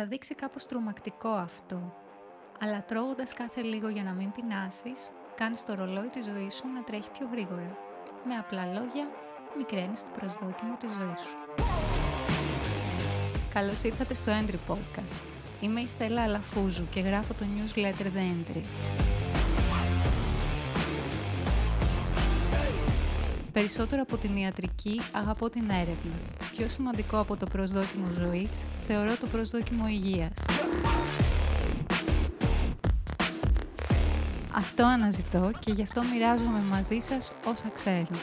Θα δείξει κάπως τρομακτικό αυτό, αλλά τρώγοντας κάθε λίγο για να μην πεινάσεις, κάνεις το ρολόι της ζωής σου να τρέχει πιο γρήγορα. Με απλά λόγια, μικραίνεις το προσδόκιμο της ζωής σου. Καλώς ήρθατε στο Entry Podcast. Είμαι η Στέλλα Αλαφούζου και γράφω το newsletter The Entry. Περισσότερο από την ιατρική, αγαπώ την έρευνα. Πιο σημαντικό από το προσδόκιμο ζωής, θεωρώ το προσδόκιμο υγείας. Αυτό αναζητώ και γι' αυτό μοιράζομαι μαζί σας όσα ξέρω.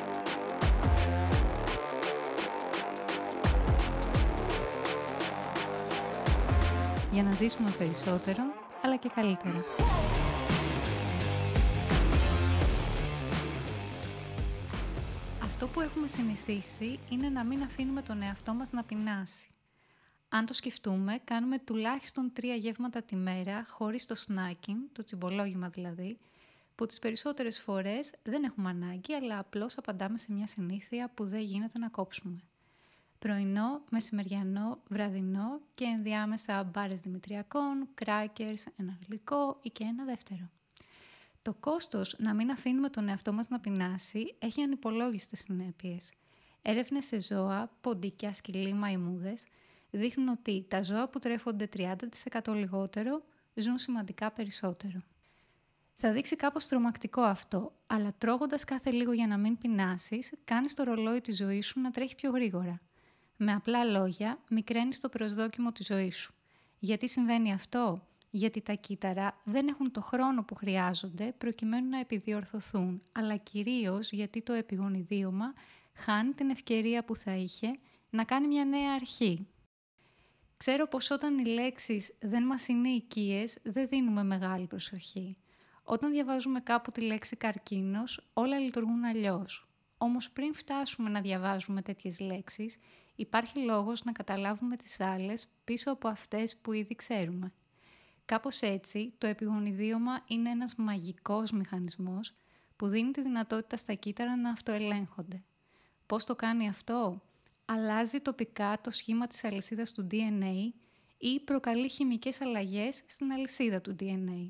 Για να ζήσουμε περισσότερο, αλλά και καλύτερα. Αυτό που έχουμε συνηθίσει είναι να μην αφήνουμε τον εαυτό μας να πεινάσει. Αν το σκεφτούμε, κάνουμε τουλάχιστον 3 γεύματα τη μέρα, χωρίς το snacking, το τσιμπολόγημα δηλαδή, που τις περισσότερες φορές δεν έχουμε ανάγκη, αλλά απλώς απαντάμε σε μια συνήθεια που δεν γίνεται να κόψουμε. Πρωινό, μεσημεριανό, βραδινό και ενδιάμεσα μπάρες δημητριακών, κράκερς, ένα γλυκό ή και ένα δεύτερο. Το κόστος να μην αφήνουμε τον εαυτό μας να πεινάσει έχει ανυπολόγιστες συνέπειες. Έρευνες σε ζώα, ποντίκια, σκυλί, μαϊμούδες δείχνουν ότι τα ζώα που τρέφονται 30% λιγότερο ζουν σημαντικά περισσότερο. Θα δείξει κάπως τρομακτικό αυτό, αλλά τρώγοντας κάθε λίγο για να μην πεινάσεις, κάνεις το ρολόι της ζωής σου να τρέχει πιο γρήγορα. Με απλά λόγια, μικραίνεις το προσδόκιμο της ζωής σου. Γιατί συμβαίνει αυτό? Γιατί τα κύτταρα δεν έχουν το χρόνο που χρειάζονται προκειμένου να επιδιορθωθούν, αλλά κυρίως γιατί το επιγονιδίωμα χάνει την ευκαιρία που θα είχε να κάνει μια νέα αρχή. Ξέρω πως όταν οι λέξεις δεν μας είναι οικίες, δεν δίνουμε μεγάλη προσοχή. Όταν διαβάζουμε κάπου τη λέξη καρκίνος, όλα λειτουργούν αλλιώς. Όμως πριν φτάσουμε να διαβάζουμε τέτοιες λέξεις, υπάρχει λόγος να καταλάβουμε τις άλλες πίσω από αυτές που ήδη ξέρουμε. Κάπως έτσι, το επιγονιδίωμα είναι ένας μαγικός μηχανισμός που δίνει τη δυνατότητα στα κύτταρα να αυτοελέγχονται. Πώς το κάνει αυτό? Αλλάζει τοπικά το σχήμα της αλυσίδας του DNA ή προκαλεί χημικές αλλαγές στην αλυσίδα του DNA.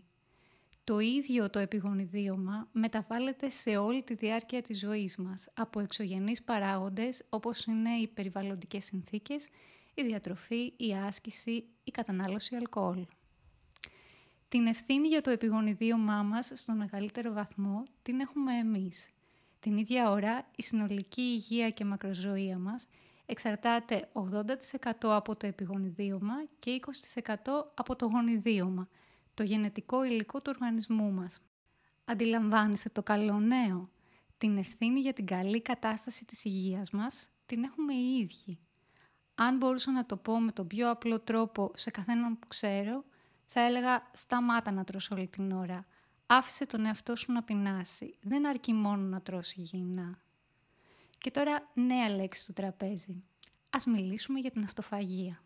Το ίδιο το επιγονιδίωμα μεταβάλλεται σε όλη τη διάρκεια της ζωής μας από εξωγενείς παράγοντες όπως είναι οι περιβαλλοντικές συνθήκες, η διατροφή, η άσκηση, η κατανάλωση αλκοόλ. Την ευθύνη για το επιγονιδίωμά μας στον μεγαλύτερο βαθμό την έχουμε εμείς. Την ίδια ώρα, η συνολική υγεία και μακροζωία μας εξαρτάται 80% από το επιγονιδίωμα και 20% από το γονιδίωμα, το γενετικό υλικό του οργανισμού μας. Αντιλαμβάνεστε το καλό νέο. Την ευθύνη για την καλή κατάσταση της υγείας μας την έχουμε οι ίδιοι. Αν μπορούσα να το πω με τον πιο απλό τρόπο σε καθέναν που ξέρω, θα έλεγα «σταμάτα να τρως όλη την ώρα». Άφησε τον εαυτό σου να πεινάσει. Δεν αρκεί μόνο να τρως υγιεινά. Και τώρα νέα λέξη στο τραπέζι. Ας μιλήσουμε για την αυτοφαγία.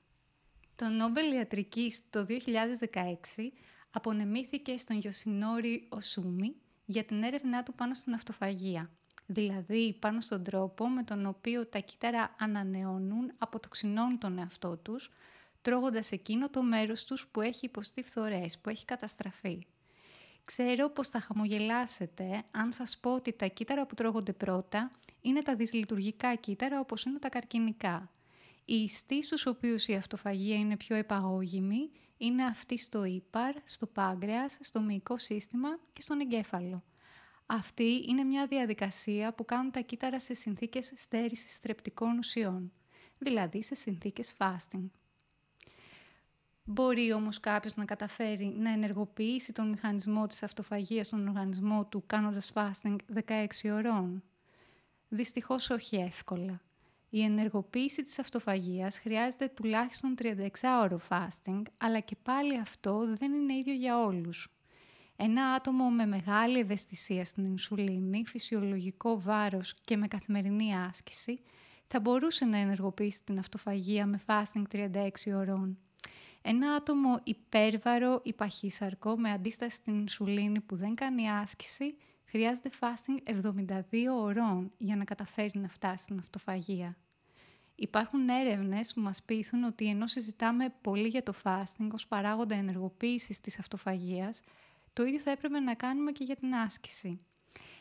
Το Νόμπελ Ιατρικής το 2016 απονεμήθηκε στον Yoshinori Ohsumi για την έρευνά του πάνω στην αυτοφαγία. Δηλαδή πάνω στον τρόπο με τον οποίο τα κύτταρα ανανεώνουν, αποτοξινώνουν τον εαυτό τους, τρώγοντας εκείνο το μέρος τους που έχει υποστεί φθορές, που έχει καταστραφεί. Ξέρω πως θα χαμογελάσετε αν σας πω ότι τα κύτταρα που τρώγονται πρώτα είναι τα δυσλειτουργικά κύτταρα όπως είναι τα καρκινικά. Οι ιστοί στους οποίους η αυτοφαγία είναι πιο επαγώγημη είναι αυτοί στο ύπαρ, στο πάγκρεας, στο μυϊκό σύστημα και στον εγκέφαλο. Αυτή είναι μια διαδικασία που κάνουν τα κύτταρα σε συνθήκες στέρησης θρεπτικών ουσιών, δηλαδή σε συνθήκες fasting. Μπορεί όμως κάποιος να καταφέρει να ενεργοποιήσει τον μηχανισμό της αυτοφαγίας στον οργανισμό του κάνοντας fasting 16 ώρων. Δυστυχώς όχι εύκολα. Η ενεργοποίηση της αυτοφαγίας χρειάζεται τουλάχιστον 36ωρο fasting, αλλά και πάλι αυτό δεν είναι ίδιο για όλους. Ένα άτομο με μεγάλη ευαισθησία στην ινσουλίνη, φυσιολογικό βάρος και με καθημερινή άσκηση θα μπορούσε να ενεργοποιήσει την αυτοφαγία με fasting 36 ώρων. Ένα άτομο υπέρβαρο ή παχύσαρκο με αντίσταση στην ινσουλίνη που δεν κάνει άσκηση χρειάζεται fasting 72 ώρων για να καταφέρει να φτάσει στην αυτοφαγία. Υπάρχουν έρευνες που μας πείθουν ότι ενώ συζητάμε πολύ για το fasting ως παράγοντα ενεργοποίησης της αυτοφαγίας, το ίδιο θα έπρεπε να κάνουμε και για την άσκηση.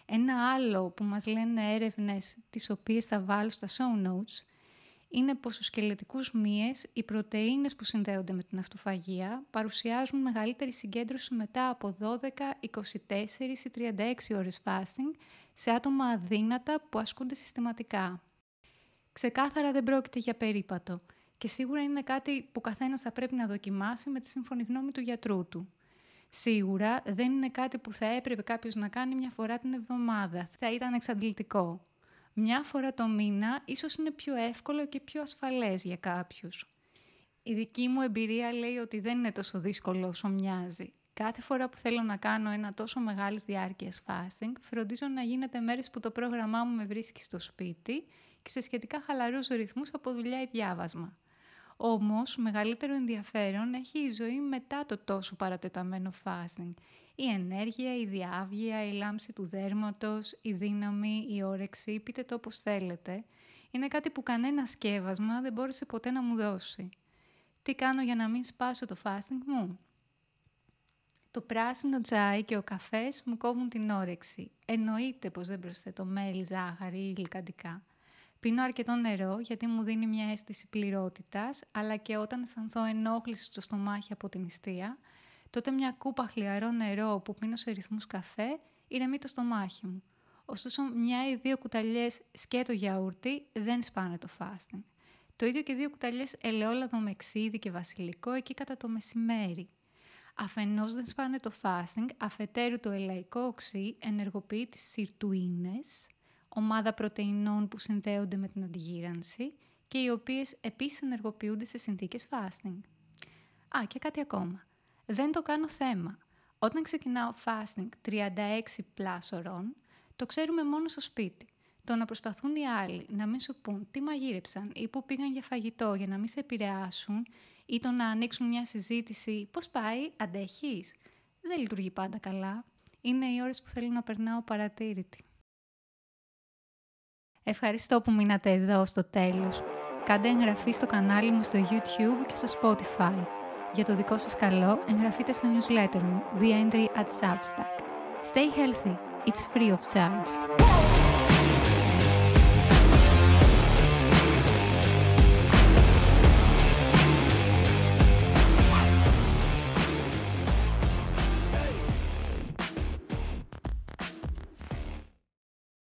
Ένα άλλο που μας λένε έρευνες, τις οποίες θα βάλω στα show notes, είναι πως στους σκελετικούς μύες οι πρωτεΐνες που συνδέονται με την αυτοφαγία παρουσιάζουν μεγαλύτερη συγκέντρωση μετά από 12, 24 ή 36 ώρες fasting σε άτομα αδύνατα που ασκούνται συστηματικά. Ξεκάθαρα δεν πρόκειται για περίπατο και σίγουρα είναι κάτι που καθένας θα πρέπει να δοκιμάσει με τη σύμφωνη γνώμη του γιατρού του. Σίγουρα δεν είναι κάτι που θα έπρεπε κάποιος να κάνει μια φορά την εβδομάδα, θα ήταν εξαντλητικό. Μια φορά το μήνα ίσως είναι πιο εύκολο και πιο ασφαλές για κάποιους. Η δική μου εμπειρία λέει ότι δεν είναι τόσο δύσκολο όσο μοιάζει. Κάθε φορά που θέλω να κάνω ένα τόσο μεγάλης διάρκειας fasting, φροντίζω να γίνεται μέρες που το πρόγραμμά μου με βρίσκει στο σπίτι και σε σχετικά χαλαρούς ρυθμούς από δουλειά ή διάβασμα. Όμως, μεγαλύτερο ενδιαφέρον έχει η ζωή μετά το τόσο παρατεταμένο fasting. Η ενέργεια, η διάβγεια, η λάμψη του δέρματος, η δύναμη, η όρεξη, πείτε το όπως θέλετε, είναι κάτι που κανένα σκεύασμα δεν μπόρεσε ποτέ να μου δώσει. Τι κάνω για να μην σπάσω το fasting μου? Το πράσινο τσάι και ο καφές μου κόβουν την όρεξη. Εννοείται πως δεν προσθέτω μέλι, ζάχαρη ή γλυκαντικά. Πίνω αρκετό νερό γιατί μου δίνει μια αίσθηση πληρότητας, αλλά και όταν αισθανθώ ενόχληση στο στομάχι από την ιστία, τότε μια κούπα χλιαρό νερό που πίνω σε ρυθμούς καφέ ηρεμεί το στομάχι μου. Ωστόσο, μια ή δύο κουταλιές σκέτο γιαούρτι δεν σπάνε το fasting. Το ίδιο και 2 κουταλιές ελαιόλαδο με ξίδι και βασιλικό εκεί κατά το μεσημέρι. Αφενός δεν σπάνε το fasting, αφετέρου το ελαϊκό οξύ ενεργοποιεί τις σιρτουίνες, ομάδα πρωτεϊνών που συνδέονται με την αντιγύρανση και οι οποίες επίσης ενεργοποιούνται σε συνθήκες fasting. Α, και κάτι ακόμα. Δεν το κάνω θέμα. Όταν ξεκινάω fasting 36+ ωρών, το ξέρουμε μόνο στο σπίτι. Το να προσπαθούν οι άλλοι να μην σου πούν τι μαγείρεψαν ή που πήγαν για φαγητό για να μην σε επηρεάσουν ή το να ανοίξουν μια συζήτηση «Πώς πάει, αντέχεις?» δεν λειτουργεί πάντα καλά. Είναι οι ώρες που θέλω να περνάω παρατήρητη. Ευχαριστώ που μείνατε εδώ στο τέλος. Κάντε εγγραφή στο κανάλι μου στο YouTube και στο Spotify. Για το δικό σας καλό, εγγραφείτε στο newsletter μου, The Entry at Substack. Stay healthy. It's free of charge.